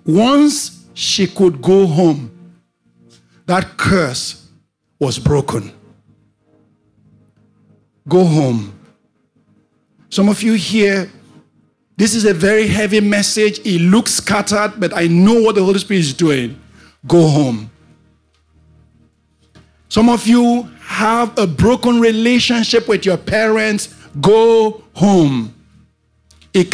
Once she could go home, that curse was broken. Go home. Some of you here, this is a very heavy message. It looks scattered, but I know what the Holy Spirit is doing. Go home. Some of you have a broken relationship with your parents. Go home. I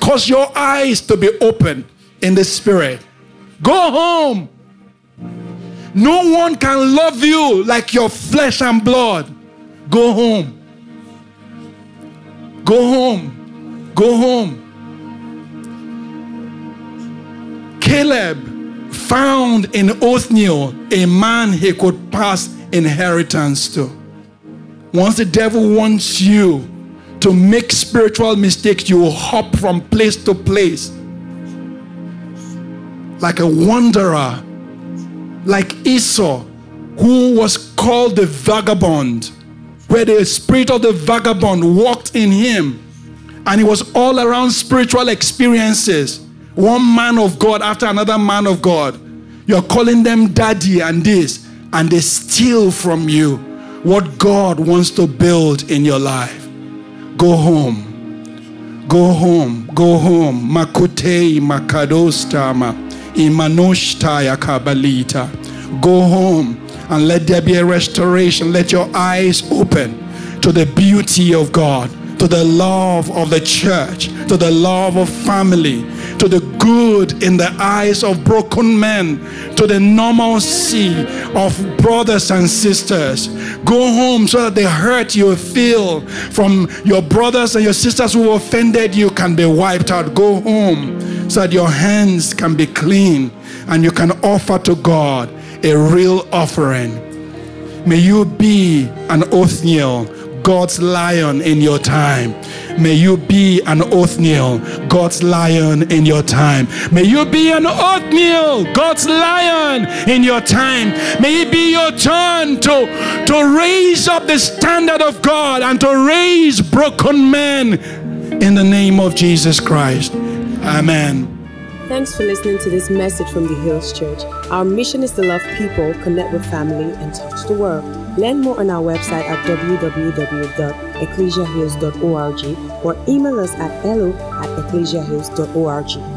cause your eyes to be open in the spirit. Go home. No one can love you like your flesh and blood. Go home. Go home. Go home. Caleb found in Othniel a man he could pass inheritance to. Once the devil wants you to make spiritual mistakes, you will hop from place to place like a wanderer, like Esau, who was called the vagabond, where the spirit of the vagabond walked in him, and it was all around spiritual experiences. One man of God after another man of God. You're calling them daddy and this, and they steal from you what God wants to build in your life. Go home. Go home. Go home. Makutei makadostama imanoshtaya kabalita. Go home and let there be a restoration. Let your eyes open to the beauty of God, to the love of the church, to the love of family, to the good in the eyes of broken men, to the normalcy of brothers and sisters. Go home so that the hurt you feel from your brothers and your sisters who offended you can be wiped out. Go home so that your hands can be clean and you can offer to God a real offering. May you be an Othniel, God's lion in your time. May you be an Othniel, God's lion in your time. May you be an Othniel, God's lion in your time. May it be your turn to raise up the standard of God and to raise broken men in the name of Jesus Christ. Amen. Thanks for listening to this message from the Hills Church. Our mission is to love people, connect with family, and touch the world. Learn more on our website at www.ecclesiahills.org or email us at hello@ecclesiahills.org.